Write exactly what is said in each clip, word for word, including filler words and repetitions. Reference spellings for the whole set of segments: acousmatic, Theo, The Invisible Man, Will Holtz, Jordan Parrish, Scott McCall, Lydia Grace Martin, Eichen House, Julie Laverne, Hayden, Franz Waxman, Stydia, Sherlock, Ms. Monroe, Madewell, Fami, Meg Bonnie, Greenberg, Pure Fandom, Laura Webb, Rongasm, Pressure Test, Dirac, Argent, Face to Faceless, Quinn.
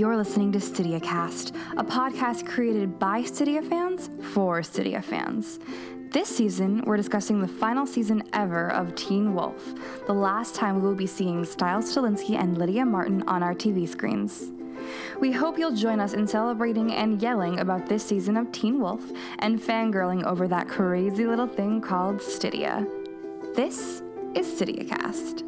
You're listening to StydiaCast, a podcast created by Stydia fans for Stydia fans. This season, we're discussing the final season ever of Teen Wolf, the last time we will be seeing Stiles Stilinski and Lydia Martin on our T V screens. We hope you'll join us in celebrating and yelling about this season of Teen Wolf and fangirling over that crazy little thing called Stydia. This is StydiaCast.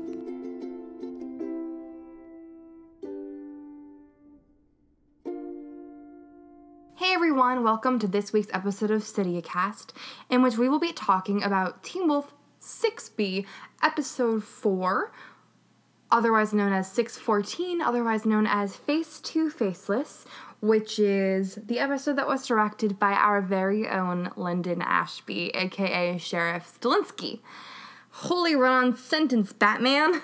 Hey everyone, welcome to this week's episode of StydiaCast, in which we will be talking about Teen Wolf six B, Episode four, otherwise known as six fourteen, otherwise known as Face to Faceless, which is the episode that was directed by our very own Linden Ashby, aka Sheriff Stilinski. Holy run-on sentence, Batman!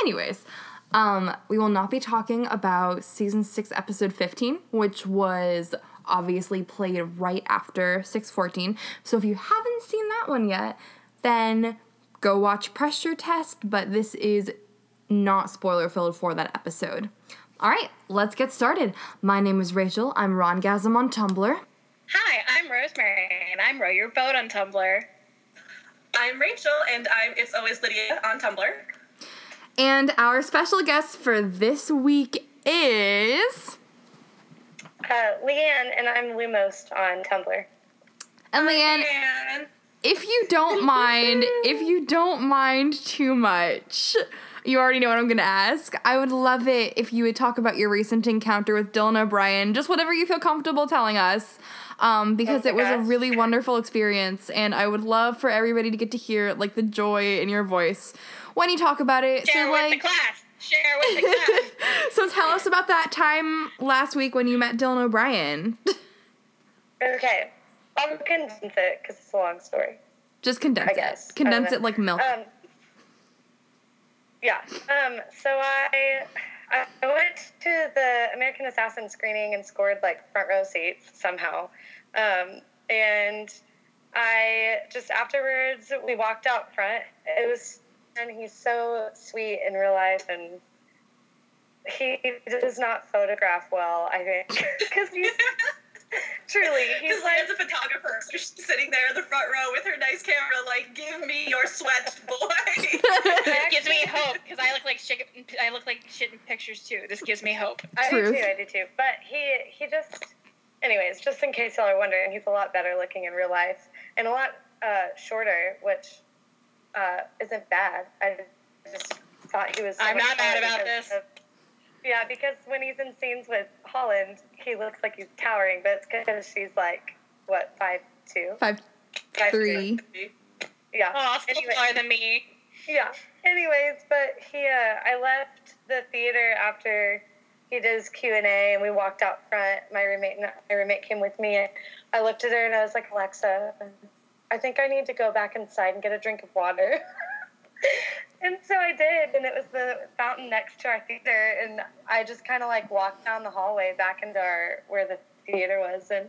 Anyways, um, we will not be talking about Season six, Episode fifteen, which was obviously played right after six fourteen. So if you haven't seen that one yet, then go watch Pressure Test, but this is not spoiler-filled for that episode. All right, let's get started. My name is Rachel. I'm Rongasm on Tumblr. Hi, I'm Rosemary, and I'm Row Your Boat on Tumblr. I'm Rachel, and I'm It's Always Lydia on Tumblr. And our special guest for this week is Uh, Leanne, and I'm Lumost on Tumblr. And Leanne, Leanne. if you don't mind, if you don't mind too much, you already know what I'm going to ask. I would love it if you would talk about your recent encounter with Dylan O'Brien, just whatever you feel comfortable telling us, um, because oh it was gosh. a really wonderful experience, and I would love for everybody to get to hear, like, the joy in your voice when you talk about it. Share so, with like, the class. Share with the class. So tell us about that time last week when you met Dylan O'Brien. Okay. I'll condense it because it's a long story. Just condense I guess. it. Condense it like milk. Um, yeah. Um, so I I went to the American Assassin screening and scored like front row seats somehow. Um, and I just afterwards we walked out front. It was And he's so sweet in real life, and he does not photograph well, I think, because he's truly, he's like, as a photographer, so she's sitting there in the front row with her nice camera, like, give me your sweat, boy. It gives me hope, because I look like shit. I look like shit in pictures too. This gives me hope. I do too. I do too. But he, he just, anyways, just in case y'all are wondering, he's a lot better looking in real life and a lot uh, shorter, which. Uh, isn't bad. I just thought he was. So I'm not mad about this. Of, yeah, because when he's in scenes with Holland, he looks like he's towering, but it's because she's like, what, five two? Five, five three. Two. Yeah. Oh, still taller than me. Yeah. Anyways, but he, uh, I left the theater after he did his Q and A, and we walked out front. My roommate, my roommate came with me, and I looked at her, and I was like, Alexa, I think I need to go back inside and get a drink of water. And so I did, and it was the fountain next to our theater, and I just kind of, like, walked down the hallway back into our, where the theater was, and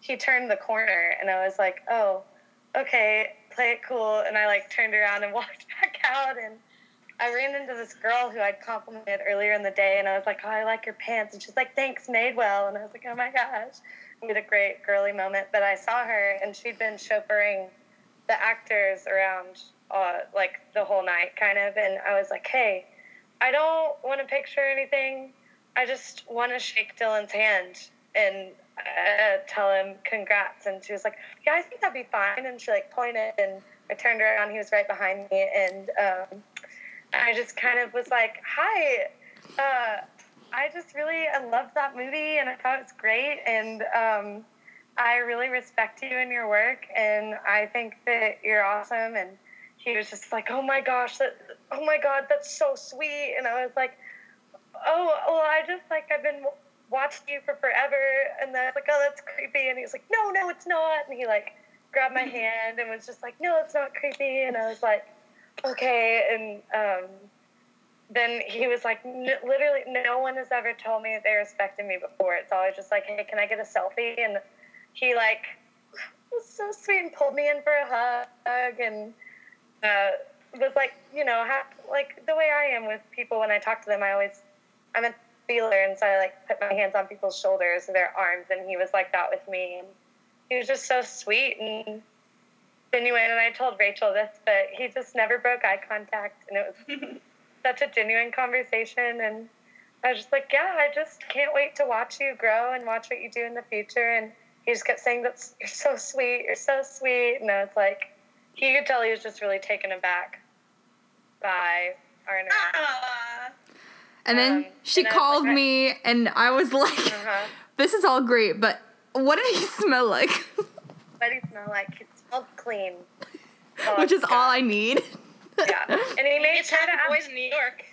he turned the corner, and I was like, oh, okay, play it cool, and I, like, turned around and walked back out, and I ran into this girl who I'd complimented earlier in the day, and I was like, oh, I like your pants, and she's like, thanks, Madewell, and I was like, oh my gosh. We had a great girly moment, but I saw her, and she'd been chauffeuring the actors around, uh, like, the whole night, kind of, and I was like, hey, I don't want to picture anything, I just want to shake Dylan's hand and uh, tell him congrats, and she was like, yeah, I think that'd be fine, and she, like, pointed, and I turned around, he was right behind me, and um, I just kind of was like, hi, uh, I just really, I loved that movie, and I thought it's great, and um, I really respect you and your work, and I think that you're awesome, and he was just like, oh my gosh, that, oh my god, that's so sweet, and I was like, oh, well, I just, like, I've been watching you for forever, and then I was like, oh, that's creepy, and he was like, no, no, it's not, and he, like, grabbed my hand and was just like, no, it's not creepy, and I was like, okay, and um, then he was like, n- literally, no one has ever told me that they respected me before. It's always just like, hey, can I get a selfie? And he, like, was so sweet and pulled me in for a hug and uh, was like, you know, ha- like the way I am with people when I talk to them, I always, I'm a feeler, and so I like put my hands on people's shoulders, their arms, and he was like that with me. He was just so sweet and genuine, and I told Rachel this, but he just never broke eye contact, and it was such a genuine conversation, and I was just like, yeah, I just can't wait to watch you grow and watch what you do in the future. And he just kept saying, "That's you're so sweet, you're so sweet." And I was like, he could tell he was just really taken aback by our interaction. And then um, she and called like, me, and I was like, uh-huh. "This is all great, but what did he smell like?" What did he smell like? He smelled clean, oh, which is God. all I need. Yeah, and he made it's sure to ask, boys in New York.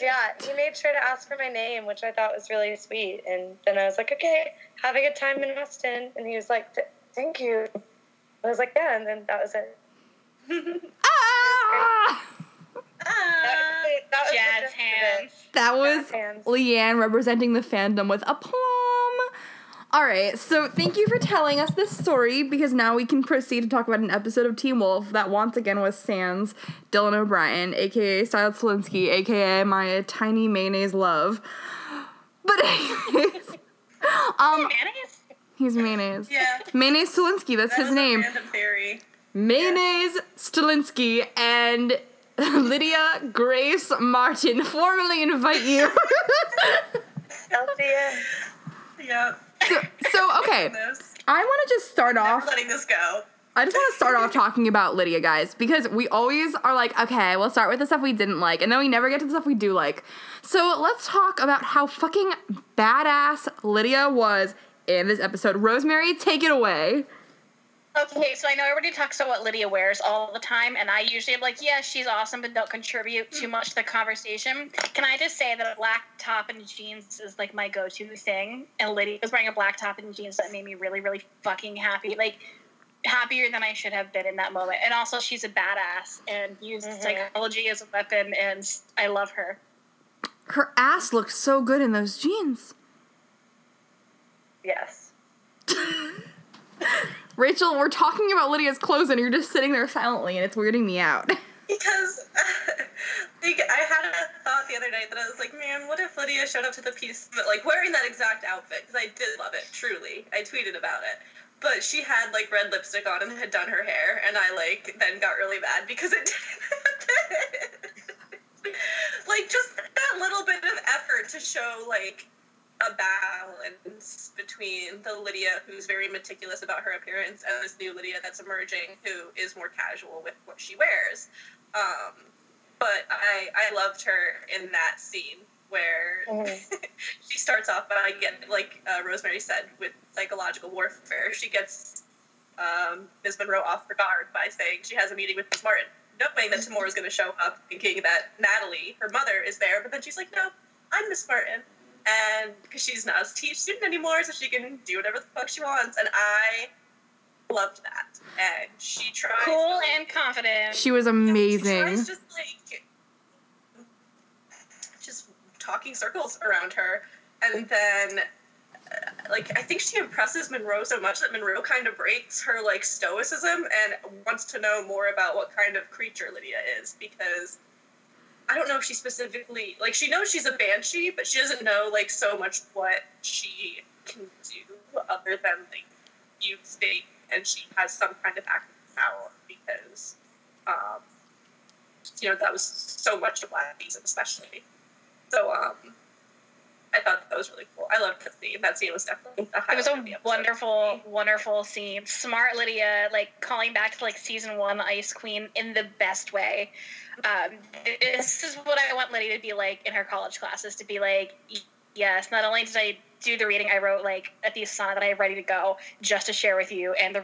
Yeah, he made sure to ask for my name, which I thought was really sweet. And then I was like, okay, have a good time in Austin. And he was like, thank you. I was like, yeah, and then that was it. Ah! That was, that was jazz hands. That was jazz hands. Leanne representing the fandom with aplomb. All right, so thank you for telling us this story, because now we can proceed to talk about an episode of Teen Wolf that once again was sans Dylan O'Brien, a k a. Stiles Stilinski, a k a my tiny mayonnaise love. But anyways. um, mayonnaise? He's mayonnaise. Yeah. Mayonnaise Stilinski, that's that his name. Random theory. Mayonnaise yeah. Stilinski and Lydia Grace Martin formally invite you. L D M. Yep. So, so okay, I want to just start off. Letting this go. I just want to start off talking about Lydia, guys, because we always are like, okay, we'll start with the stuff we didn't like, and then we never get to the stuff we do like. So let's talk about how fucking badass Lydia was in this episode. Rosemary, take it away. Okay, so I know everybody talks about what Lydia wears all the time, and I usually am like, yeah, she's awesome, but don't contribute too much to the conversation. Can I just say that a black top and jeans is, like, my go-to thing? And Lydia was wearing a black top and jeans that made me really, really fucking happy. Like, happier than I should have been in that moment. And also, she's a badass and used mm-hmm. psychology as a weapon, and I love her. Her ass looks so good in those jeans. Yes. Rachel, we're talking about Lydia's clothes, and you're just sitting there silently, and it's weirding me out. Because, uh, like, I had a thought the other night that I was like, man, what if Lydia showed up to the piece, but, like, wearing that exact outfit, because I did love it, truly. I tweeted about it. But she had, like, red lipstick on and had done her hair, and I, like, then got really mad because it didn't. Like, just that little bit of effort to show, like, a balance between the Lydia who's very meticulous about her appearance and this new Lydia that's emerging who is more casual with what she wears. Um, but I I loved her in that scene where mm-hmm. she starts off by getting, like uh, Rosemary said, with psychological warfare. She gets um, Miz Monroe off her guard by saying she has a meeting with Miz Martin, knowing that Tamora is going to show up, thinking that Natalie, her mother, is there. But then she's like, no, I'm Miz Martin. And because she's not a teach student anymore, so she can do whatever the fuck she wants. And I loved that. And she tried. Cool like, and confident. She was amazing. She tries just like just talking circles around her, and then like I think she impresses Monroe so much that Monroe kind of breaks her like stoicism and wants to know more about what kind of creature Lydia is, because I don't know if she specifically, like, she knows she's a banshee, but she doesn't know, like, so much what she can do other than, like, you think, and she has some kind of active power, because, um, you know, that was so much of Black season, especially. So, um, I thought that was really cool. I loved that scene. That scene was definitely a highlight. It was a wonderful, wonderful scene. Smart Lydia, like, calling back to, like, season one, the Ice Queen, in the best way. Um, this is what I want Lydia to be like in her college classes, to be like, yes, not only did I do the reading, I wrote, like, a thesis on it that I have ready to go just to share with you and the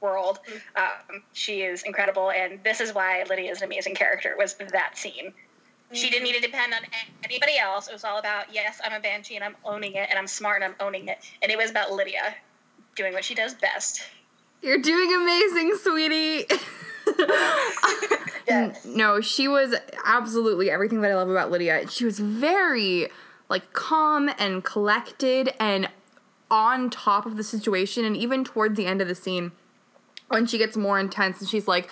world. Um, she is incredible, and this is why Lydia is an amazing character, was that scene. She didn't need to depend on anybody else. It was all about, yes, I'm a banshee, and I'm owning it, and I'm smart, and I'm owning it. And it was about Lydia doing what she does best. You're doing amazing, sweetie. Yes. No, she was absolutely everything that I love about Lydia. She was very, like, calm and collected and on top of the situation. And even towards the end of the scene, when she gets more intense and she's like,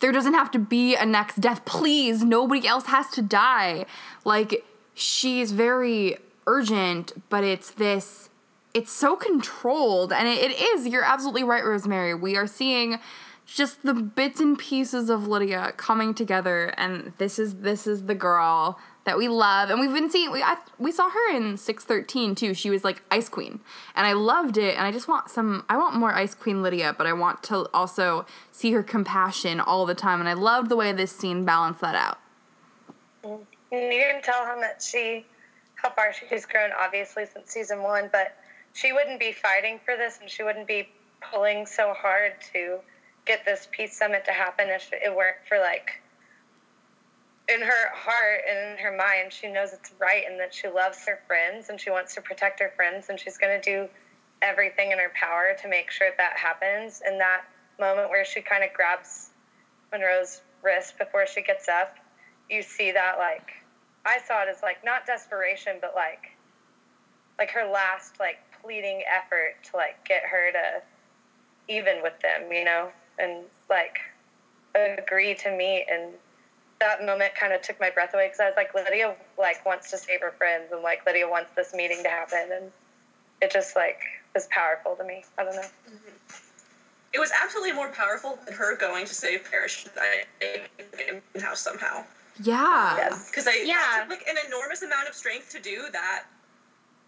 there doesn't have to be a next death. Please, nobody else has to die. Like, she's very urgent, but it's this, it's so controlled. And it, it is, you're absolutely right, Rosemary. We are seeing just the bits and pieces of Lydia coming together, and this is this is the girl that we love. And we've been seeing, we I, we saw her in six thirteen too. She was like Ice Queen, and I loved it. And I just want some, I want more Ice Queen Lydia, but I want to also see her compassion all the time. And I loved the way this scene balanced that out. You can tell how much she, how far she's grown, obviously, since season one, but she wouldn't be fighting for this, and she wouldn't be pulling so hard to get this peace summit to happen if it weren't for, like, in her heart and in her mind, she knows it's right and that she loves her friends and she wants to protect her friends, and she's going to do everything in her power to make sure that happens. And that moment where she kind of grabs Monroe's wrist before she gets up, you see that, like, I saw it as, like, not desperation, but, like, like her last, like, pleading effort to, like, get her to even with them, you know, and, like, agree to meet. And that moment kind of took my breath away, because I was like, Lydia, like, wants to save her friends, and, like, Lydia wants this meeting to happen, and it just, like, was powerful to me. I don't know. Mm-hmm. It was absolutely more powerful than her going to save Parrish tonight in house somehow. Yeah. Because yes. I yeah. It took, like, an enormous amount of strength to do that,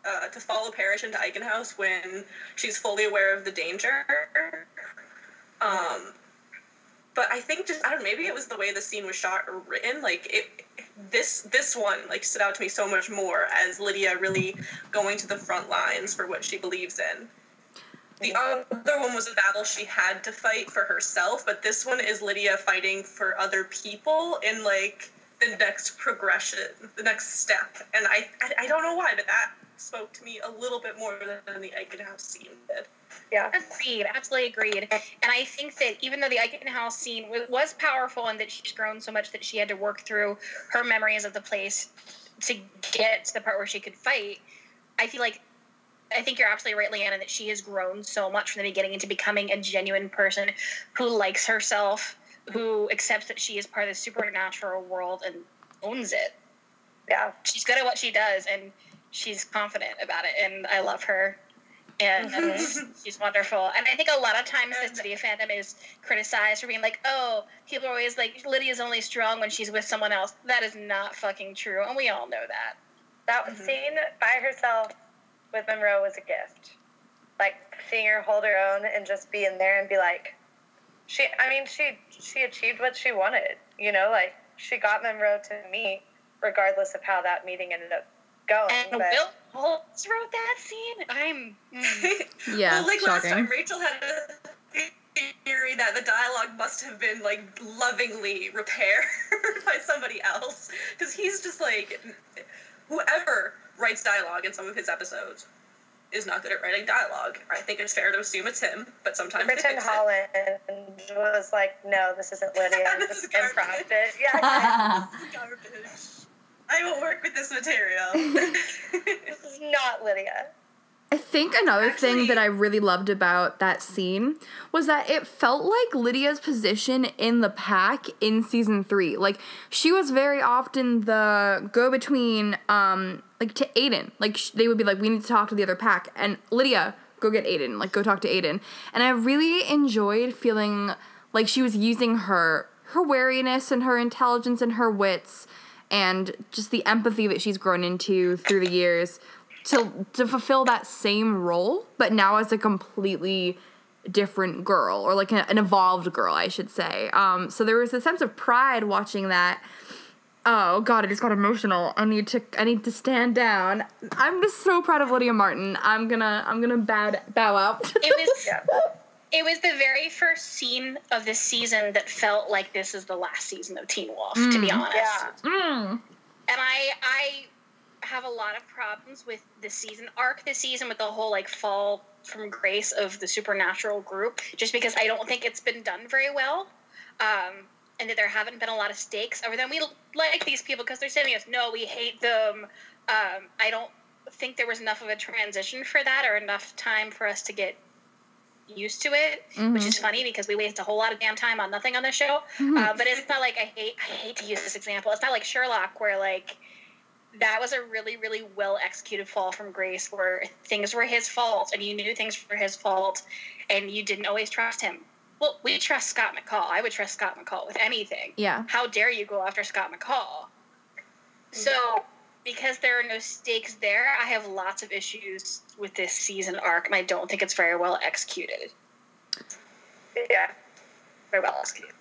uh, to follow Parrish into Eichen House when she's fully aware of the danger. Um, but I think just, I don't know, maybe it was the way the scene was shot or written. Like, it, this this one, like, stood out to me so much more as Lydia really going to the front lines for what she believes in. The other one was a battle she had to fight for herself, but this one is Lydia fighting for other people in, like, the next progression, the next step. And I I, I don't know why, but that spoke to me a little bit more than the Eichen House scene did. Yeah. Agreed. Absolutely agreed. And I think that even though the Eichen House scene was powerful and that she's grown so much that she had to work through her memories of the place to get to the part where she could fight, I feel like, I think you're absolutely right, Leanna, that she has grown so much from the beginning into becoming a genuine person who likes herself, who accepts that she is part of the supernatural world and owns it. Yeah. She's good at what she does, and she's confident about it, and I love her. And she's wonderful. And I think a lot of times the Lydia fandom is criticized for being like, oh, people are always like, Lydia's only strong when she's with someone else. That is not fucking true, and we all know that. That mm-hmm. scene by herself with Monroe was a gift. Like, seeing her hold her own and just be in there and be like, she, I mean, she she achieved what she wanted, you know, like, she got Monroe to meet regardless of how that meeting ended up going. And but... Will Holtz wrote that scene? I'm... Mm. Yeah, well, like, shocking. Last time, Rachel had a theory that the dialogue must have been, like, lovingly repaired by somebody else, because he's just like, whoever writes dialogue in some of his episodes is not good at writing dialogue. I think it's fair to assume it's him, but sometimes they fix it. Holland was like, no, this isn't Lydia. This is garbage. It. Yeah, yeah. This is garbage. I won't work with this material. This is not Lydia. I think another Actually, thing that I really loved about that scene was that it felt like Lydia's position in the pack in season three. Like, she was very often the go-between, um, like, to Aiden. Like, sh- they would be like, we need to talk to the other pack. And Lydia, go get Aiden. Like, go talk to Aiden. And I really enjoyed feeling like she was using her, her wariness and her intelligence and her wits and just the empathy that she's grown into through the years to to fulfill that same role, but now as a completely different girl, or like an, an evolved girl, I should say. Um, so there was a sense of pride watching that. Oh, God, I just got emotional. I need to I need to stand down. I'm just so proud of Lydia Martin. I'm gonna I'm gonna bow bow out. It was yeah. It was the very first scene of this season that felt like this is the last season of Teen Wolf, mm, to be honest. Yeah. Mm. And I I. have a lot of problems with the season arc this season, with the whole, like, fall from grace of the supernatural group, just because I don't think it's been done very well, um, and that there haven't been a lot of stakes other than we like these people because they're sending us, no, we hate them. Um, I don't think there was enough of a transition for that, or enough time for us to get used to it, mm-hmm. which is funny because we waste a whole lot of damn time on nothing on this show, mm-hmm. uh, but it's not like, I hate, I hate to use this example, it's not like Sherlock where, like, that was a really, really well-executed fall from Grace where things were his fault and you knew things were his fault and you didn't always trust him. Well, we trust Scott McCall. I would trust Scott McCall with anything. Yeah. How dare you go after Scott McCall? So because there are no stakes there, I have lots of issues with this season arc, and I don't think it's very well executed. Yeah. Very well executed.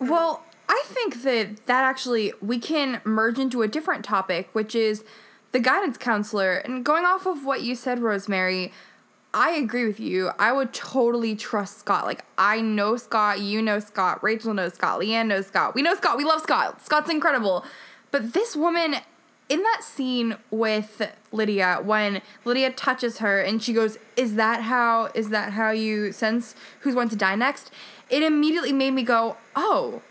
Well, I think that that actually we can merge into a different topic, which is the guidance counselor. And going off of what you said, Rosemary, I agree with you. I would totally trust Scott. Like, I know Scott, you know Scott, Rachel knows Scott, Leanne knows Scott. We know Scott. We love Scott. Scott's incredible. But this woman, in that scene with Lydia, when Lydia touches her and she goes, is that how, is that how you sense who's going to die next? It immediately made me go, oh,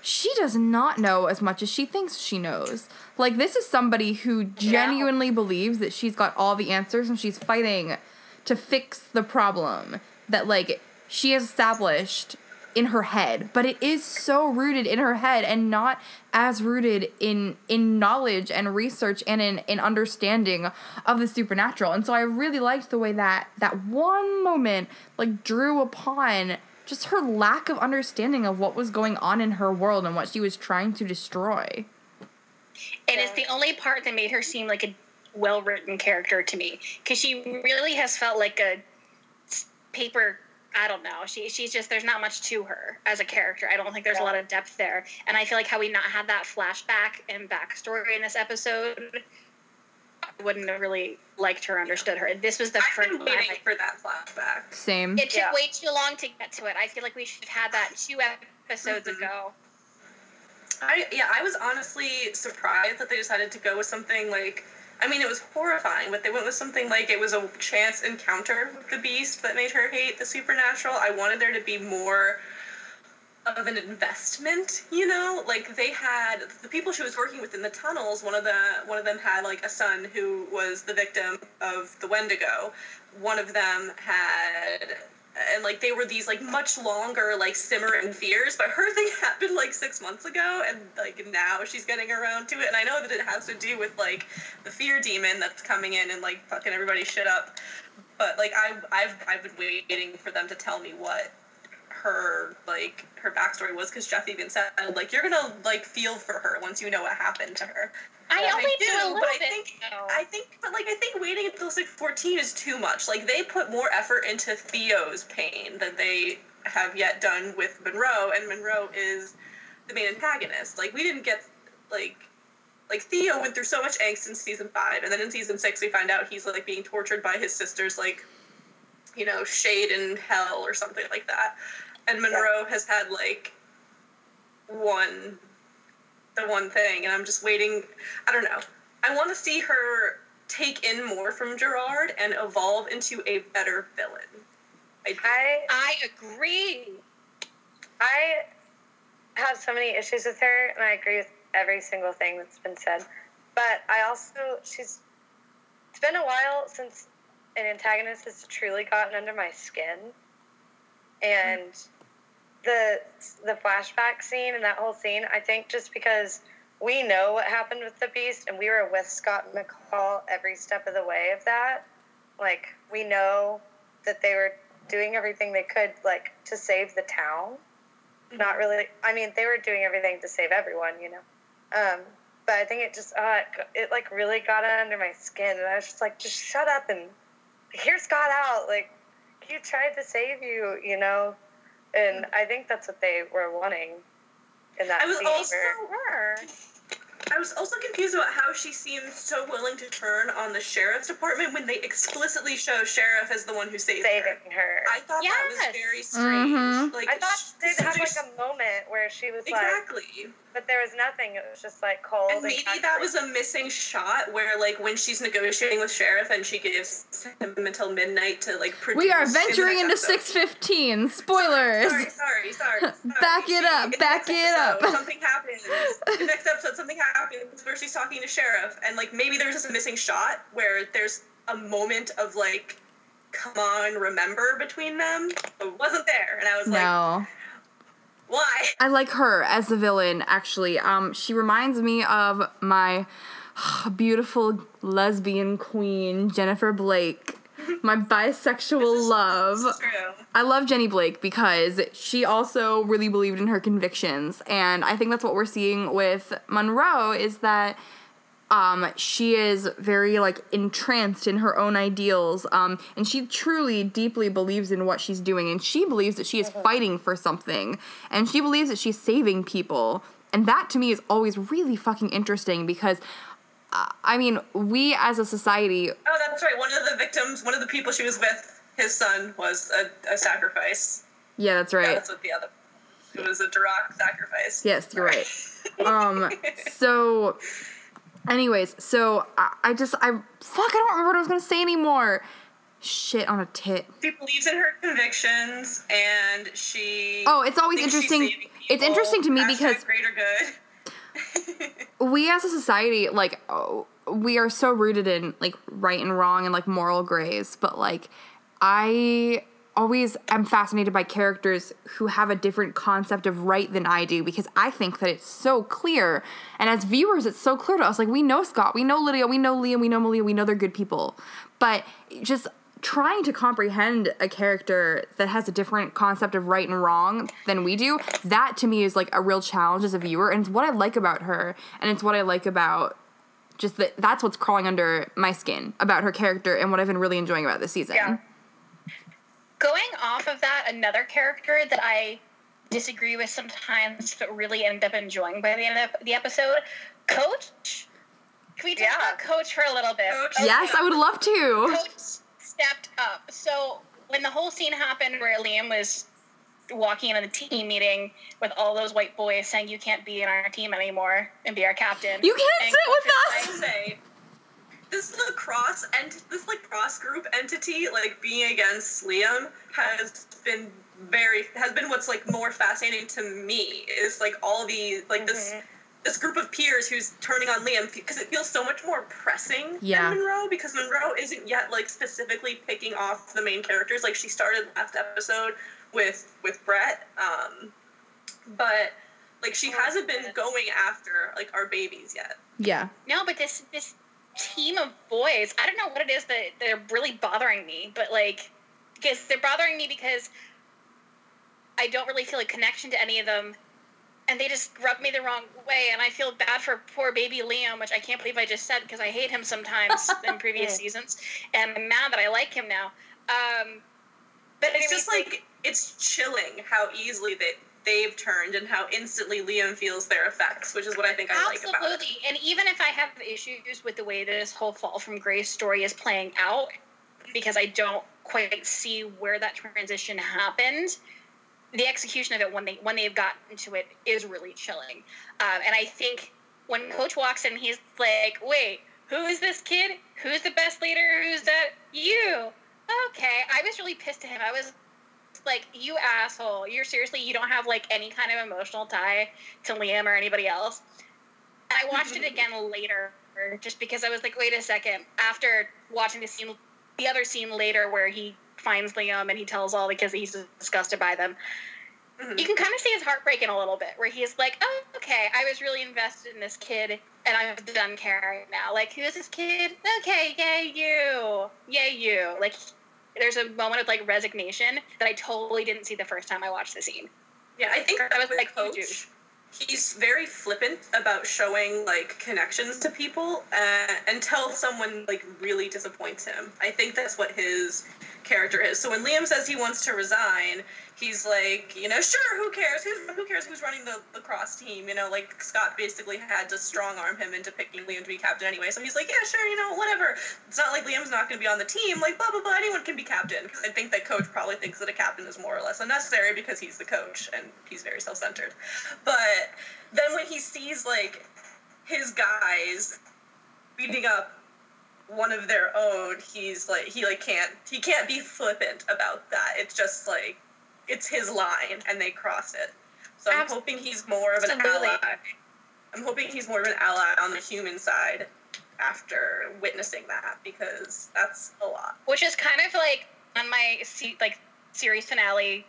she does not know as much as she thinks she knows. Like, this is somebody who genuinely yeah. believes that she's got all the answers and she's fighting to fix the problem that, like, she has established in her head, but it is so rooted in her head and not as rooted in in knowledge and research and in, in understanding of the supernatural. And so I really liked the way that that one moment, like, drew upon just her lack of understanding of what was going on in her world and what she was trying to destroy. And it's the only part that made her seem like a well-written character to me, because she really has felt like a paper, I don't know. She she's just, there's not much to her as a character. I don't think there's yeah. a lot of depth there. And I feel like had we not had that flashback and backstory in this episode, I wouldn't have really liked her, understood her. This was the I've first been waiting time I, for that flashback. Same. It took yeah. way too long to get to it. I feel like we should have had that two episodes mm-hmm. ago. I yeah, I was honestly surprised that they decided to go with something like, I mean, it was horrifying, but they went with something like it was a chance encounter with the beast that made her hate the supernatural. I wanted there to be more of an investment, you know? Like, they had, the people she was working with in the tunnels, one of the one of them had, like, a son who was the victim of the Wendigo. One of them had, and, like, they were these, like, much longer, like, simmering fears, but her thing happened, like, six months ago, and, like, now she's getting around to it, and I know that it has to do with, like, the fear demon that's coming in and, like, fucking everybody shit up, but, like, I, I've, I've been waiting for them to tell me what her, like, her backstory was, because Jeff even said, like, you're gonna, like, feel for her once you know what happened to her. I only I do, do a little but I bit, think, though. I think, but, like, I think waiting until, like, fourteen is too much. Like, they put more effort into Theo's pain than they have yet done with Monroe, and Monroe is the main antagonist. Like, we didn't get, like, like, Theo went through so much angst in season five, and then in season six we find out he's, like, being tortured by his sister's, like, you know, shade in hell or something like that. And Monroe yeah. has had, like, one, the one thing, and I'm just waiting. I don't know. I want to see her take in more from Gerard and evolve into a better villain. I I, I agree. I have so many issues with her, and I agree with every single thing that's been said. But I also, she's, it's been a while since an antagonist has truly gotten under my skin. And the the flashback scene and that whole scene, I think just because we know what happened with the beast and we were with Scott McCall every step of the way of that, like, we know that they were doing everything they could, like, to save the town. Mm-hmm. Not really, I mean, they were doing everything to save everyone, you know. Um, but I think it just, uh, it, it, like, really got under my skin. And I was just like, just shut up and hear Scott out, like, you tried to save you, you know? And I think that's what they were wanting in that I was scene. Also, where... I was also confused about how she seemed so willing to turn on the sheriff's department when they explicitly show sheriff as the one who saved Saving her. her. I thought yes. that was very strange. Mm-hmm. Like, I thought she did have, like, a moment where she was exactly. like... Exactly. But there was nothing. It was just, like, cold. And, and maybe country. That was a missing shot where, like, when she's negotiating with sheriff and she gives him until midnight to, like, produce... We are venturing into six fifteen. Spoilers. Sorry, sorry, sorry. sorry. Back it up. Back it up. Something happens. The next episode, something happens. happens where she's talking to sheriff, and, like, maybe there's just a missing shot where there's a moment of, like, come on, remember between them. It wasn't there, and I was no. like, why? I like her as the villain, actually. Um, she reminds me of my beautiful lesbian queen, Jennifer Blake, my bisexual love. This is true. I love Jenny Blake because she also really believed in her convictions, and I think that's what we're seeing with Monroe, is that um, she is very, like, entranced in her own ideals, um, and she truly, deeply believes in what she's doing, and she believes that she is fighting for something, and she believes that she's saving people, and that, to me, is always really fucking interesting because... I mean, we as a society... Oh, that's right. One of the victims, one of the people she was with, his son, was a, a sacrifice. Yeah, that's right. Yeah, that's what the other... It was a Dirac sacrifice. Yes, you're right. um, so... Anyways, so I, I just... I Fuck, I don't remember what I was going to say anymore. Shit on a tit. She believes in her convictions, and she... Oh, it's always interesting. It's interesting to me because... greater good. We as a society, like, oh, we are so rooted in, like, right and wrong and, like, moral grays, but, like, I always am fascinated by characters who have a different concept of right than I do, because I think that it's so clear, and as viewers, it's so clear to us, like, we know Scott, we know Lydia, we know Liam, we know Malia, we know they're good people, but just... trying to comprehend a character that has a different concept of right and wrong than we do, that to me is, like, a real challenge as a viewer, and it's what I like about her, and it's what I like about just that that's what's crawling under my skin about her character and what I've been really enjoying about this season. Yeah. Going off of that, another character that I disagree with sometimes but really end up enjoying by the end of the episode, Coach. Can we talk yeah. about Coach for a little bit? Coach. Yes, okay. I would love to. Coach stepped up. So when the whole scene happened where Liam was walking in on the team meeting with all those white boys saying you can't be in our team anymore and be our captain. You can't and sit with us. I say, this is a cross ent- this like cross group entity, like being against Liam has been very has been what's like more fascinating to me is like all the like mm-hmm. this this group of peers who's turning on Liam because it feels so much more pressing yeah. than Monroe, because Monroe isn't yet, like, specifically picking off the main characters. Like, she started last episode with with Brett, um, but, like, she oh, hasn't been goodness. going after, like, our babies yet. Yeah. No, but this this team of boys, I don't know what it is that they're really bothering me, but, like, because they're bothering me because I don't really feel a connection to any of them. And they just rub me the wrong way, and I feel bad for poor baby Liam, which I can't believe I just said because I hate him sometimes in previous seasons, and I'm mad that I like him now. Um, but it's just like, like it's chilling how easily they they've turned and how instantly Liam feels their effects, which is what I think I like about it. Absolutely, and even if I have issues with the way this whole fall from grace story is playing out, because I don't quite see where that transition happened. The execution of it when they when they've gotten to it is really chilling, um, and I think when Coach walks in, he's like, "Wait, who is this kid? Who's the best leader? Who's that? You? Okay." I was really pissed at him. I was like, "You asshole! You're seriously you don't have like any kind of emotional tie to Liam or anybody else." And I watched it again later, just because I was like, "Wait a second." After watching the scene, the other scene later where he finds Liam and he tells all the kids that he's disgusted by them. Mm-hmm. You can kind of see his heart breaking a little bit, where he's like, "Oh, okay, I was really invested in this kid, and I'm done caring now. Like, who is this kid? Okay, yay you, yay you." Like, there's a moment of like resignation that I totally didn't see the first time I watched the scene. Yeah, I think I was like, Coach, he's very flippant about showing like connections to people uh, until someone like really disappoints him. I think that's what his character is. So when Liam says he wants to resign, he's like, you know, sure, who cares? Who's, who cares who's running the lacrosse team? You know, like Scott basically had to strong arm him into picking Liam to be captain anyway. So he's like, yeah, sure, you know, whatever. It's not like Liam's not going to be on the team. Like, blah, blah, blah, anyone can be captain. Because I think that Coach probably thinks that a captain is more or less unnecessary because he's the coach and he's very self-centered. But then when he sees, like, his guys beating up one of their own, he's like he like can't he can't be flippant about that. It's just like it's his line and they cross it. So I'm Absolutely. hoping he's more of an Absolutely. ally. I'm hoping he's more of an ally on the human side after witnessing that, because that's a lot. Which is kind of like on my se- like series finale,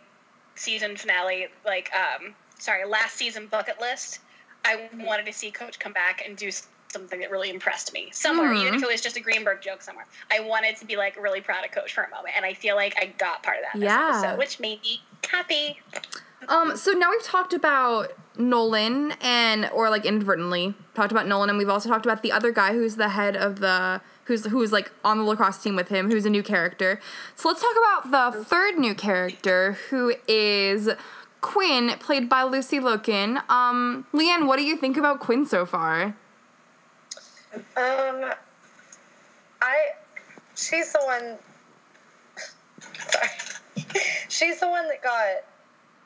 season finale, like um sorry, last season bucket list. I wanted to see Coach come back and do something that really impressed me somewhere, mm-hmm. even if it was just a Greenberg joke somewhere. I wanted to be, like, really proud of Coach for a moment, and I feel like I got part of that yeah. this episode, which made me happy. Um, so now we've talked about Nolan and, or, like, inadvertently talked about Nolan, and we've also talked about the other guy who's the head of the, who's, who's like, on the lacrosse team with him, who's a new character. So let's talk about the third new character, who is Quinn, played by Lucy Loken. Um, Leanne, what do you think about Quinn so far? Um, I, she's the one, sorry, she's the one that got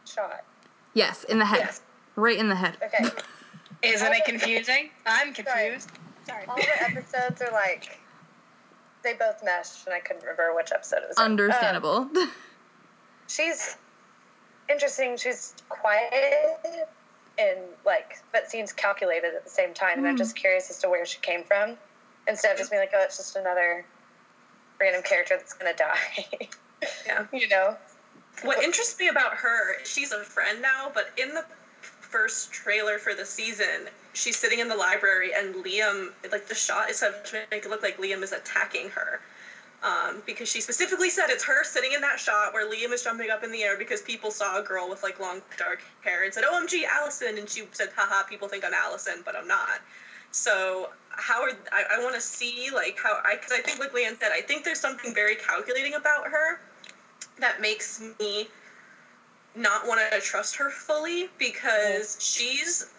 shot. Yes, in the head. Yes. Right in the head. Okay. Isn't it confusing? I'm confused. Sorry. Sorry. All the episodes are like, they both meshed, and I couldn't remember which episode it was. Understandable. Um, she's interesting. She's quiet and, like, but seems calculated at the same time, mm. and I'm just curious as to where she came from, instead of just being like, oh, it's just another random character that's going to die. Yeah. You know? What interests me about her, she's a friend now, but in the first trailer for the season, she's sitting in the library and Liam, like, the shot is set to make it look like Liam is attacking her. Um, because she specifically said it's her sitting in that shot where Liam is jumping up in the air because people saw a girl with, like, long dark hair and said, O M G, Allison, and she said, haha, people think I'm Allison, but I'm not. So how are, I, I want to see, like, how, I because I think, like Leanne said, I think there's something very calculating about her that makes me not want to trust her fully, because she's,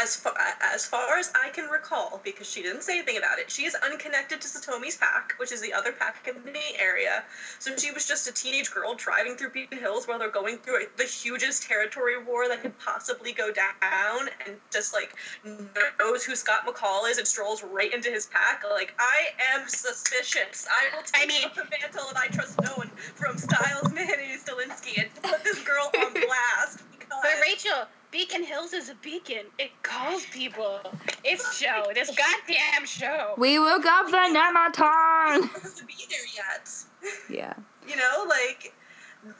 as far, as far as I can recall, because she didn't say anything about it, she is unconnected to Satomi's pack, which is the other pack in the area. So she was just a teenage girl driving through Beacon Hills while they're going through the hugest territory war that could possibly go down, and just, like, knows who Scott McCall is and strolls right into his pack. Like, I am suspicious. I will take I mean, up the mantle, and I trust no one, from Stiles, Mayonnaise Stilinski, and put this girl on blast. Because... But Rachel... Beacon Hills is a beacon. It calls people. It's show. This goddamn show. We woke up the Namaton. It doesn't be there yet. Yeah. You know, like,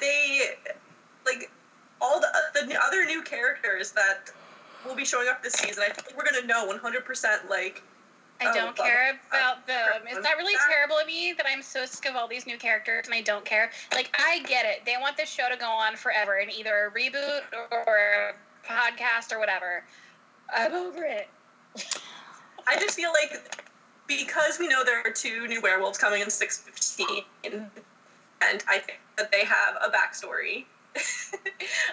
they, like, all the, the other new characters that will be showing up this season, I think we're going to know one hundred percent, like, I don't oh, care about them. It's not really terrible of me that I'm so sick of all these new characters, and I don't care. Like, I get it. They want this show to go on forever, in either a reboot or... podcast or whatever. I'm over it. I just feel like, because we know there are two new werewolves coming in six fifteen, and I think that they have a backstory.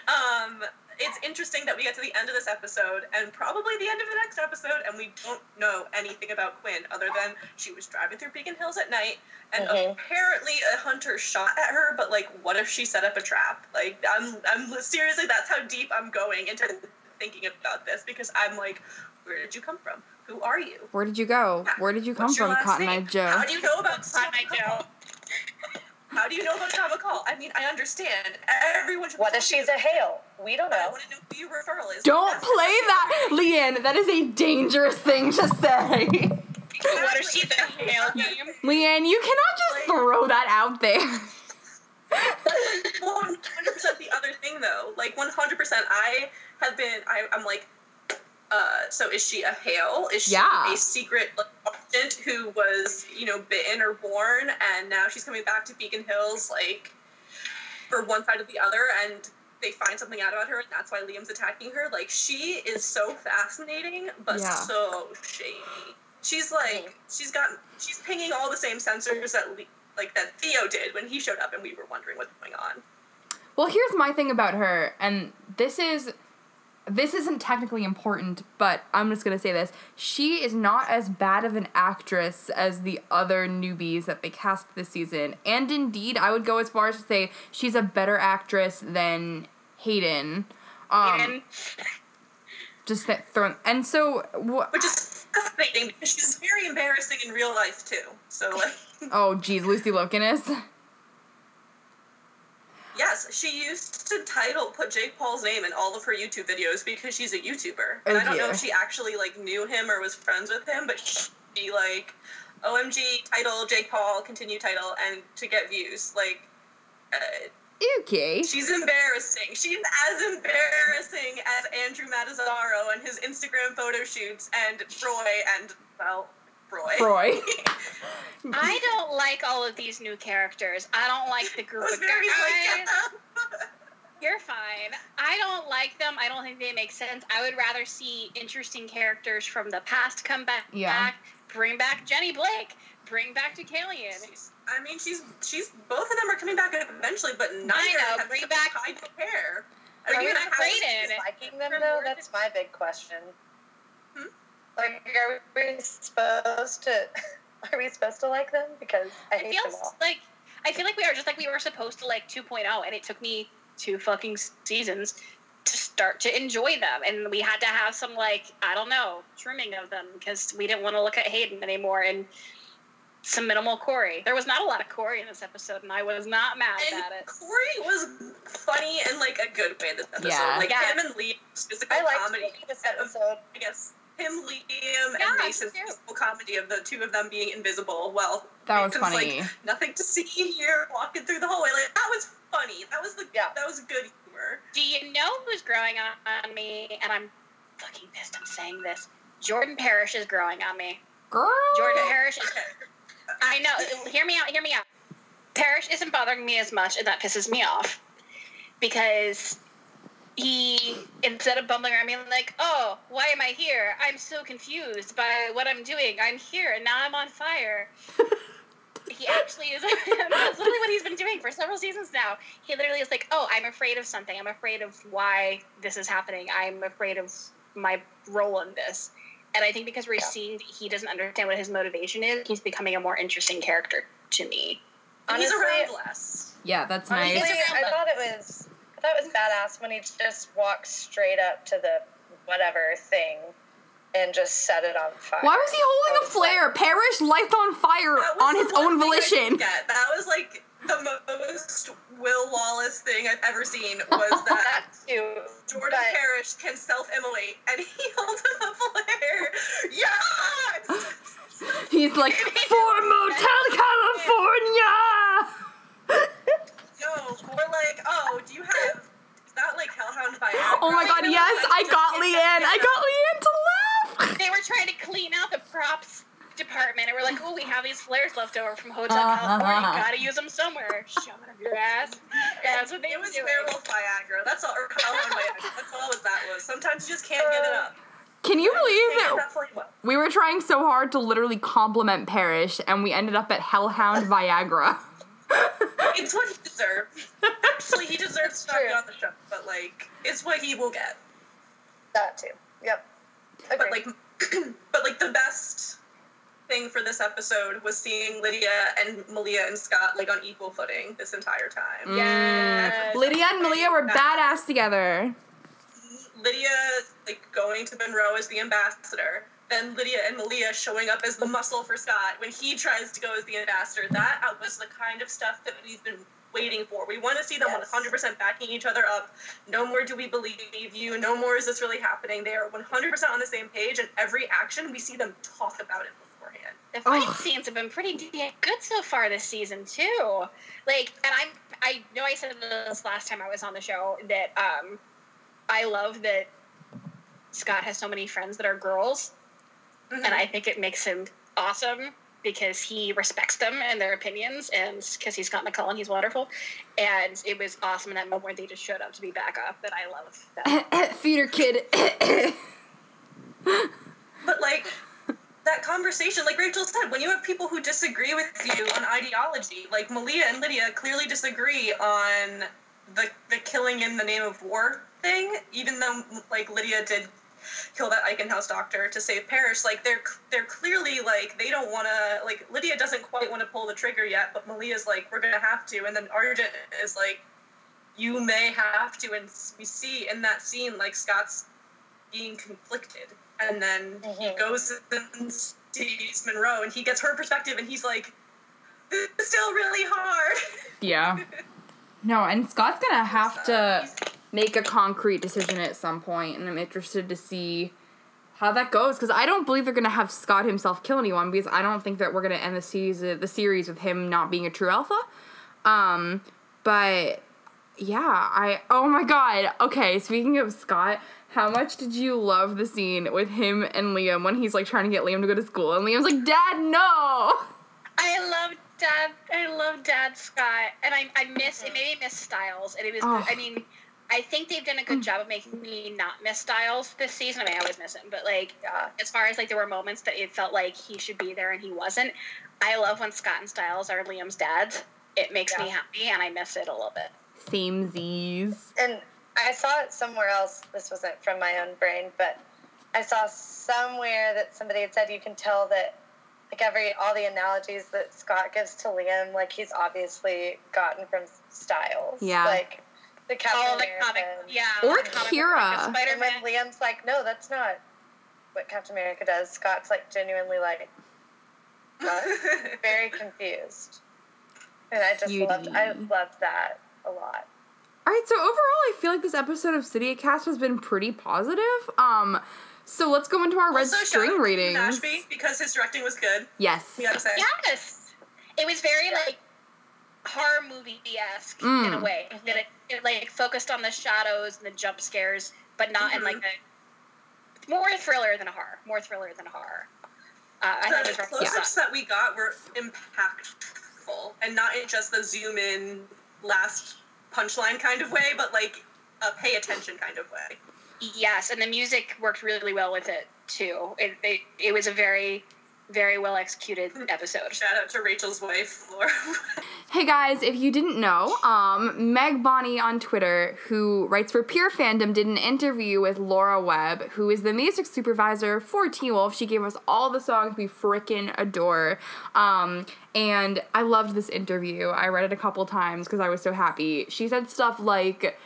um, it's interesting that we get to the end of this episode, and probably the end of the next episode, and we don't know anything about Quinn, other than she was driving through Beacon Hills at night, and mm-hmm. apparently a hunter shot at her, but, like, what if she set up a trap? Like, I'm, I'm seriously, that's how deep I'm going into thinking about this, because I'm like, where did you come from? Who are you? Where did you go? Where did you come What's from, Cotton Eye Joe? How do you know about Cotton Eye Joe? How do you know about Scott McCall? I mean, I understand. Everyone should... What if she's a Hale? We don't know. I want to know who your referral is. Don't That's play that, Leanne. That is a dangerous thing to say. Exactly. What if she's a Hale? Leanne, you cannot just throw that out there. That's one hundred percent the other thing, though. Like, one hundred percent I have been... I, I'm like... Uh, so is she a Hale? Is she yeah. a secret opponent who was, you know, bitten or born, and now she's coming back to Beacon Hills, like, for one side or the other, and they find something out about her, and that's why Liam's attacking her? Like, she is so fascinating, but yeah. so shady. She's, like, she's got, she's pinging all the same sensors that, Le- like, that Theo did when he showed up, and we were wondering what's going on. Well, here's my thing about her, and this is... This isn't technically important, but I'm just going to say this. She is not as bad of an actress as the other newbies that they cast this season. And indeed, I would go as far as to say she's a better actress than Hayden. Um, Hayden. Just that thrown. And so... Wh- Which is fascinating, because she's very embarrassing in real life, too. So, like... Oh, geez, Lucy Loken is... Yes, she used to title, put Jake Paul's name in all of her YouTube videos because she's a YouTuber. And oh, I don't dear. know if she actually, like, knew him or was friends with him, but she'd be like, O M G, title, Jake Paul, continue title, and to get views. Like, uh, okay. She's embarrassing. She's as embarrassing as Andrew Matazzaro and his Instagram photo shoots and Roy and, well, Roy. Roy. I don't like all of these new characters. I don't like the group of guys. Like, you're fine. I don't like them. I don't think they make sense. I would rather see interesting characters from the past come back. Yeah. Back, bring back Jenny Blake. Bring back Deucalion. I mean, she's she's both of them are coming back eventually, but neither I know. Bring back. I don't care. Are, are you afraid of liking them though? That's my big question. Hmm? Like, are we supposed to? Are we supposed to like them? Because I hate them all. Like, I feel like we are just like we were supposed to like two point oh, and it took me two fucking seasons to start to enjoy them, and we had to have some like I don't know trimming of them because we didn't want to look at Hayden anymore and. Some minimal Corey. There was not a lot of Corey in this episode, and I was not mad and at it. Corey was funny in, like, a good way this episode. Yeah. Like, yeah. Him and Liam's physical I comedy. I liked this episode. I guess him, Liam, yeah, and Mason's physical comedy of the two of them being invisible. Well, that was Mason's, funny. Like, nothing to see here, walking through the hallway. Like, that was funny. That was the yeah. That was good humor. Do you know who's growing on me? And I'm fucking pissed I'm saying this. Jordan Parrish is growing on me. Girl! Jordan Parrish is... I know. Hear me out. Hear me out. Parrish isn't bothering me as much, and that pisses me off. Because he, instead of bumbling around me like, oh, why am I here? I'm so confused by what I'm doing. I'm here, and now I'm on fire. He actually is. That's literally what he's been doing for several seasons now. He literally is like, oh, I'm afraid of something. I'm afraid of why this is happening. I'm afraid of my role in this. And I think because we're yeah. seeing that he doesn't understand what his motivation is, he's becoming a more interesting character to me. Honestly, he's around less. Yeah, that's nice. Honestly, I thought it was I thought it was badass when he just walked straight up to the whatever thing and just set it on fire. Why was he holding a flare? Like, Parrish lights on fire on his own volition. That was like the most Will Wallace thing I've ever seen was that, that too, Jordan Parrish can self-immolate, and he holds up a flare. Yeah! He's like, for Motel California! No, more like, oh, do you have, is that like Hellhound Fire? Oh my god, yes, I got Leanne, I got Leanne to laugh! They were trying to clean out the props department, and we're like, oh, we have these flares left over from Hotel uh, California. Uh, uh, Gotta use them somewhere. Shove it up your ass. That's what they it was doing. Werewolf Viagra. That's all. Or Viagra. That's all that was. Sometimes you just can't uh, get it up. Can you believe that we were trying so hard to literally compliment Parrish, and we ended up at Hellhound Viagra? It's what he deserves. Actually, he deserves to not be on the show, but like, it's what he will get. That too. Yep. Agreed. But like, but like the best thing for this episode was seeing Lydia and Malia and Scott like on equal footing this entire time. Yeah, mm. Lydia and Malia were badass together. Lydia like going to Monroe as the ambassador, then Lydia and Malia showing up as the muscle for Scott when he tries to go as the ambassador. That was the kind of stuff that we've been waiting for. We want to see them yes. one hundred percent backing each other up. No more do we believe you. No more is this really happening. They are one hundred percent on the same page, and every action we see them talk about it. The fight oh. scenes have been pretty good so far this season too. Like, and I'm I know I said this last time I was on the show that um, I love that Scott has so many friends that are girls, mm-hmm. and I think it makes him awesome because he respects them and their opinions, and because he's Scott McCall and he's wonderful. And it was awesome in that moment where they just showed up to be back up. That I love that. Feeder kid. But like. That conversation, like Rachel said, when you have people who disagree with you on ideology, like Malia and Lydia clearly disagree on the the killing in the name of war thing, even though like Lydia did kill that Eichen House doctor to save Parrish, like they're they're clearly like they don't want to, like Lydia doesn't quite want to pull the trigger yet, but Malia's like, we're gonna have to, and then Argent is like, you may have to, and we see in that scene like Scott's being conflicted. And then mm-hmm. he goes and sees Monroe, and he gets her perspective, and he's like, this is still really hard. Yeah. No, and Scott's going to have to make a concrete decision at some point, and I'm interested to see how that goes, because I don't believe they're going to have Scott himself kill anyone, because I don't think that we're going to end the series, the series with him not being a true alpha. Um, but yeah, I, oh my God. Okay, speaking of Scott, how much did you love the scene with him and Liam when he's, like, trying to get Liam to go to school? And Liam's like, Dad, no! I love Dad, I love Dad Scott. And I, I miss, it made me miss Styles. And it was, oh. I mean, I think they've done a good job of making me not miss Styles this season. I mean, I always miss him. But, like, uh, as far as, like, there were moments that it felt like he should be there and he wasn't. I love when Scott and Styles are Liam's dads. It makes yeah. me happy, and I miss it a little bit. Samesies. And I saw it somewhere else. This wasn't from my own brain, but I saw somewhere that somebody had said you can tell that, like, every all the analogies that Scott gives to Liam, like, he's obviously gotten from Styles. Yeah. Like, the Captain oh, America. Comic, yeah. Or Kira. Like and when Liam's like, no, that's not what Captain America does, Scott's, like, genuinely, like, very confused. And I just Beauty. loved I loved that a lot. All right, so overall, I feel like this episode of CitiaCast has been pretty positive. Um, so let's go into our also, red string ratings. Ashby, because his directing was good. Yes. You gotta say. Yes. It was very like horror movie-esque mm. in a way mm-hmm. that it, it like focused on the shadows and the jump scares, but not mm-hmm. in like a more thriller than a horror. More thriller than a horror. Uh, I the close-ups yeah. that we got were impactful, and not in just the zoom in last punchline kind of way, but like a pay attention kind of way. Yes, and the music worked really well with it too. It it, it was a very, very well executed episode. Shout out to Rachel's wife, Laura. Hey guys, if you didn't know, um, Meg Bonnie on Twitter, who writes for Pure Fandom, did an interview with Laura Webb, who is the music supervisor for Teen Wolf. She gave us all the songs we frickin' adore. Um, and I loved this interview. I read it a couple times because I was so happy. She said stuff like,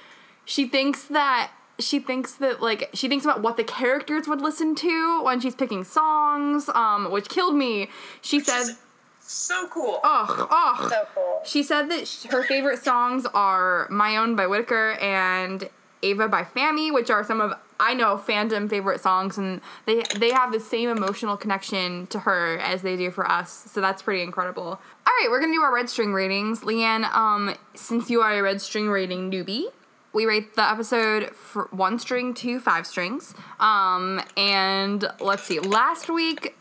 she thinks that She thinks that, like, she thinks about what the characters would listen to when she's picking songs, um, which killed me. She which said... so cool. Ugh, ugh. So cool. She said that sh- her favorite songs are My Own by Whitaker and Ava by Fami, which are some of, I know, fandom favorite songs, and they they have the same emotional connection to her as they do for us, so that's pretty incredible. All right, we're going to do our red string ratings. Leanne, um, since you are a red string rating newbie, we rate the episode for one string to five strings. Um, and let's see. Last week,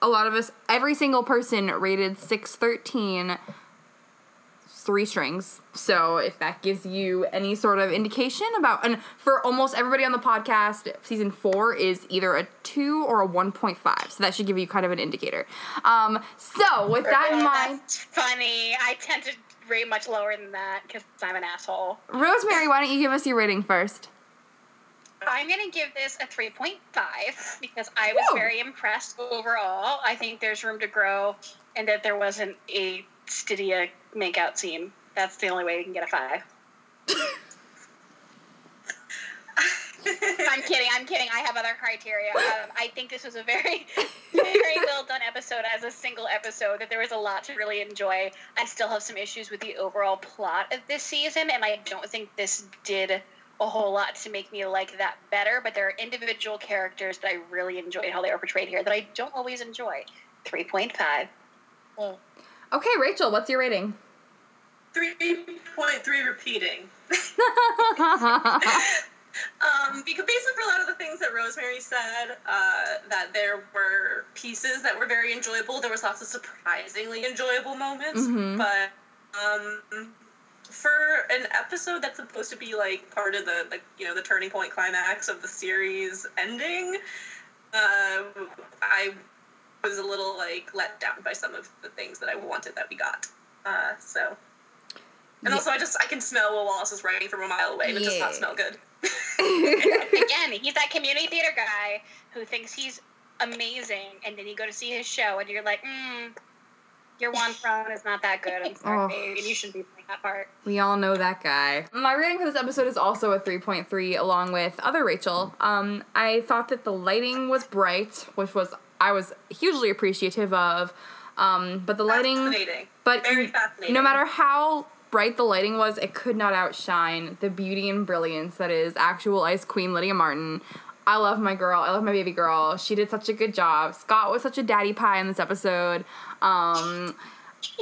a lot of us, every single person rated six thirteen three strings. So if that gives you any sort of indication about, and for almost everybody on the podcast, season four is either a two or a one point five. So that should give you kind of an indicator. Um, so with that in mind. That's funny. I tend to rate much lower than that because I'm an asshole. Rosemary, why don't you give us your rating first? I'm going to give this a three point five because I was Whoa. very impressed overall. I think there's room to grow and that there wasn't a Stydia makeout scene. That's the only way you can get a five. I'm kidding. I'm kidding. I have other criteria. Um, I think this was a very, very well done episode as a single episode, that there was a lot to really enjoy. I still have some issues with the overall plot of this season, and I don't think this did a whole lot to make me like that better, but there are individual characters that I really enjoyed how they were portrayed here that I don't always enjoy. three point five. Mm. Okay, Rachel, what's your rating? three point three repeating. Um, because basically for a lot of the things that Rosemary said, uh, that there were pieces that were very enjoyable. There was lots of surprisingly enjoyable moments, mm-hmm. but, um, for an episode that's supposed to be, like, part of the, like, you know, the turning point climax of the series ending, uh, I was a little, like, let down by some of the things that I wanted that we got, uh, so... And also, I just, I can smell Will Wallace's writing from a mile away, and it yeah. does not smell good. Again, he's that community theater guy who thinks he's amazing, and then you go to see his show, and you're like, mm, your one front is not that good. I'm sorry, oh. babe, and you shouldn't be playing that part. We all know that guy. My rating for this episode is also a three point three, along with other Rachel. Um, I thought that the lighting was bright, which was, I was hugely appreciative of, um, but the lighting... Fascinating. But Very fascinating. No matter how... bright the lighting was, it could not outshine the beauty and brilliance that is actual Ice Queen Lydia Martin. I love my girl. I love my baby girl. She did such a good job. Scott was such a daddy pie in this episode. Um,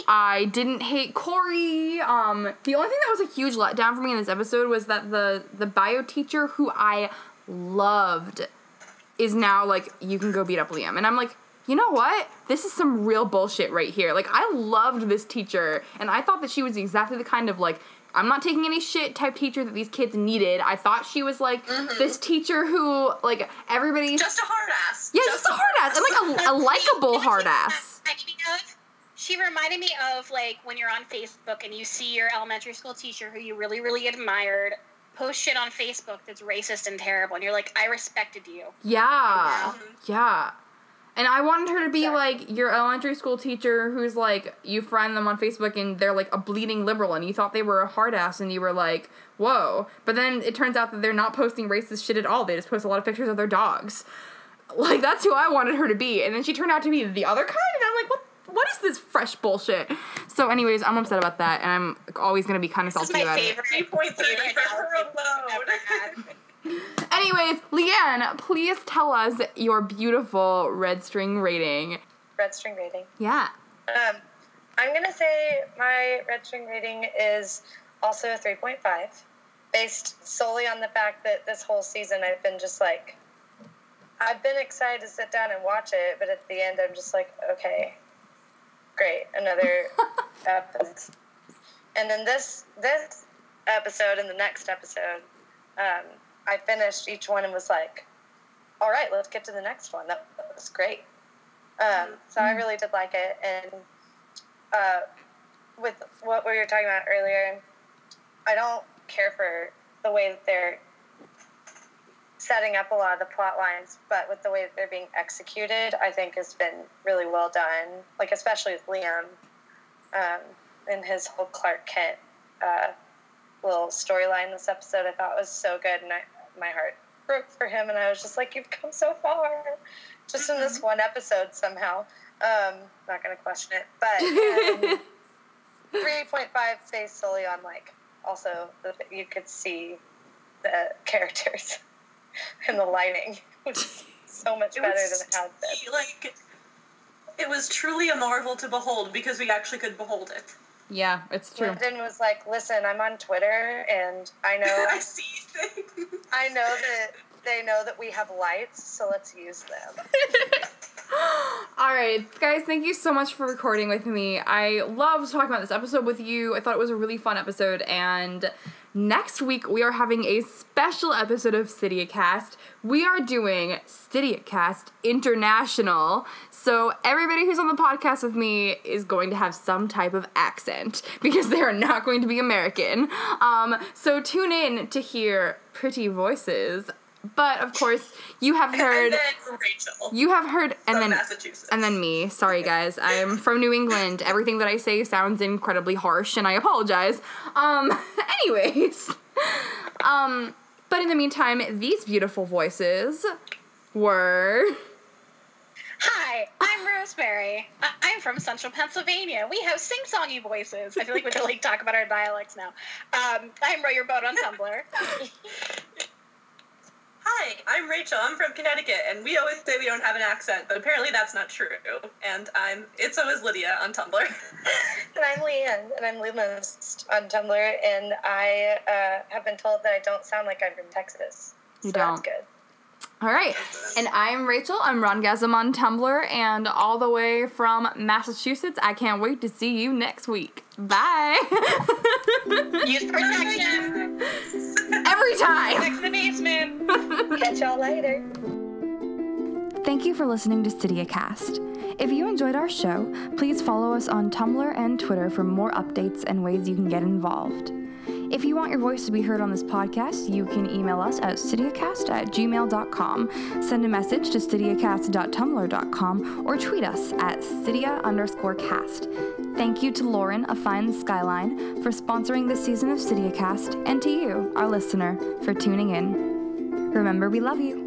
I didn't hate Corey. Um, the only thing that was a huge letdown for me in this episode was that the, the bio teacher who I loved is now like, you can go beat up Liam. And I'm like, you know what? This is some real bullshit right here. Like, I loved this teacher, and I thought that she was exactly the kind of, like, I'm not taking any shit type teacher that these kids needed. I thought she was, like, mm-hmm. this teacher who, like, everybody... Just a hard-ass. Yeah, just, just a hard-ass. And, like, a, a likable hard-ass. She reminded me of, like, when you're on Facebook and you see your elementary school teacher who you really, really admired post shit on Facebook that's racist and terrible, and you're like, I respected you. Yeah. You know? Yeah. And I wanted her to be, Sorry. like, your elementary school teacher who's, like, you find them on Facebook and they're, like, a bleeding liberal, and you thought they were a hard-ass, and you were like, whoa. But then it turns out that they're not posting racist shit at all. They just post a lot of pictures of their dogs. Like, that's who I wanted her to be. And then she turned out to be the other kind, and I'm like, what What is this fresh bullshit? So, anyways, I'm upset about that, and I'm always going to be kind of salty about it. This is my favorite two point three for her alone. Anyways, Leanne, please tell us your beautiful red string rating. Red string rating? Yeah. Um, I'm going to say my red string rating is also a three point five, based solely on the fact that this whole season I've been just like, I've been excited to sit down and watch it, but at the end I'm just like, okay, great, another episode. And then this this episode and the next episode, um, I finished each one and was like, all right, let's get to the next one. That, that was great. Um, so I really did like it. And uh, with what we were talking about earlier, I don't care for the way that they're setting up a lot of the plot lines, but with the way that they're being executed, I think has been really well done, like especially with Liam um, and his whole Clark Kent uh, little storyline this episode. I thought was so good, and I, my heart broke for him, and I was just like, you've come so far just in this one episode somehow. Um, not going to question it, but um, three point five based solely on like also the, you could see the characters. And the lighting was so much better was, than it had been. Like, it was truly a marvel to behold because we actually could behold it. Yeah, it's true. Linden was like, listen, I'm on Twitter, and I know... I see things. I know that they know that we have lights, so let's use them. All right, guys, thank you so much for recording with me. I loved talking about this episode with you. I thought it was a really fun episode, and... Next week, we are having a special episode of StydiaCast. We are doing StydiaCast International, so everybody who's on the podcast with me is going to have some type of accent, because they are not going to be American. Um, so tune in to hear pretty voices. But, of course, you have heard... And then Rachel. You have heard... And from then Massachusetts. And then me. Sorry, guys. I am from New England. Everything that I say sounds incredibly harsh, and I apologize. Um, anyways. Um, but in the meantime, these beautiful voices were... Hi, I'm Rosemary. I'm from Central Pennsylvania. We have sing-songy voices. I feel like we could, like, talk about our dialects now. Um, I'm Row Your Boat on Tumblr. Hi, I'm Rachel. I'm from Connecticut, and we always say we don't have an accent, but apparently that's not true. And I'm It's Always Lydia on Tumblr. And I'm Leanne, and I'm Lumos on Tumblr, and I uh, have been told that I don't sound like I'm from Texas. You so don't. That's good. All right. And I'm Rachel. I'm Rongasm on Tumblr, and all the way from Massachusetts. I can't wait to see you next week. Bye. Use protection. Every time. Next to the basement. Catch y'all later. Thank you for listening to StydiaCast. If you enjoyed our show, please follow us on Tumblr and Twitter for more updates and ways you can get involved. If you want your voice to be heard on this podcast, you can email us at StydiaCast at gmail dot com, send a message to StydiaCast dot tumblr dot com, or tweet us at Stydia underscore cast. Thank you to Lauren, A Fine Skyline, for sponsoring this season of StydiaCast, and to you, our listener, for tuning in. Remember, we love you.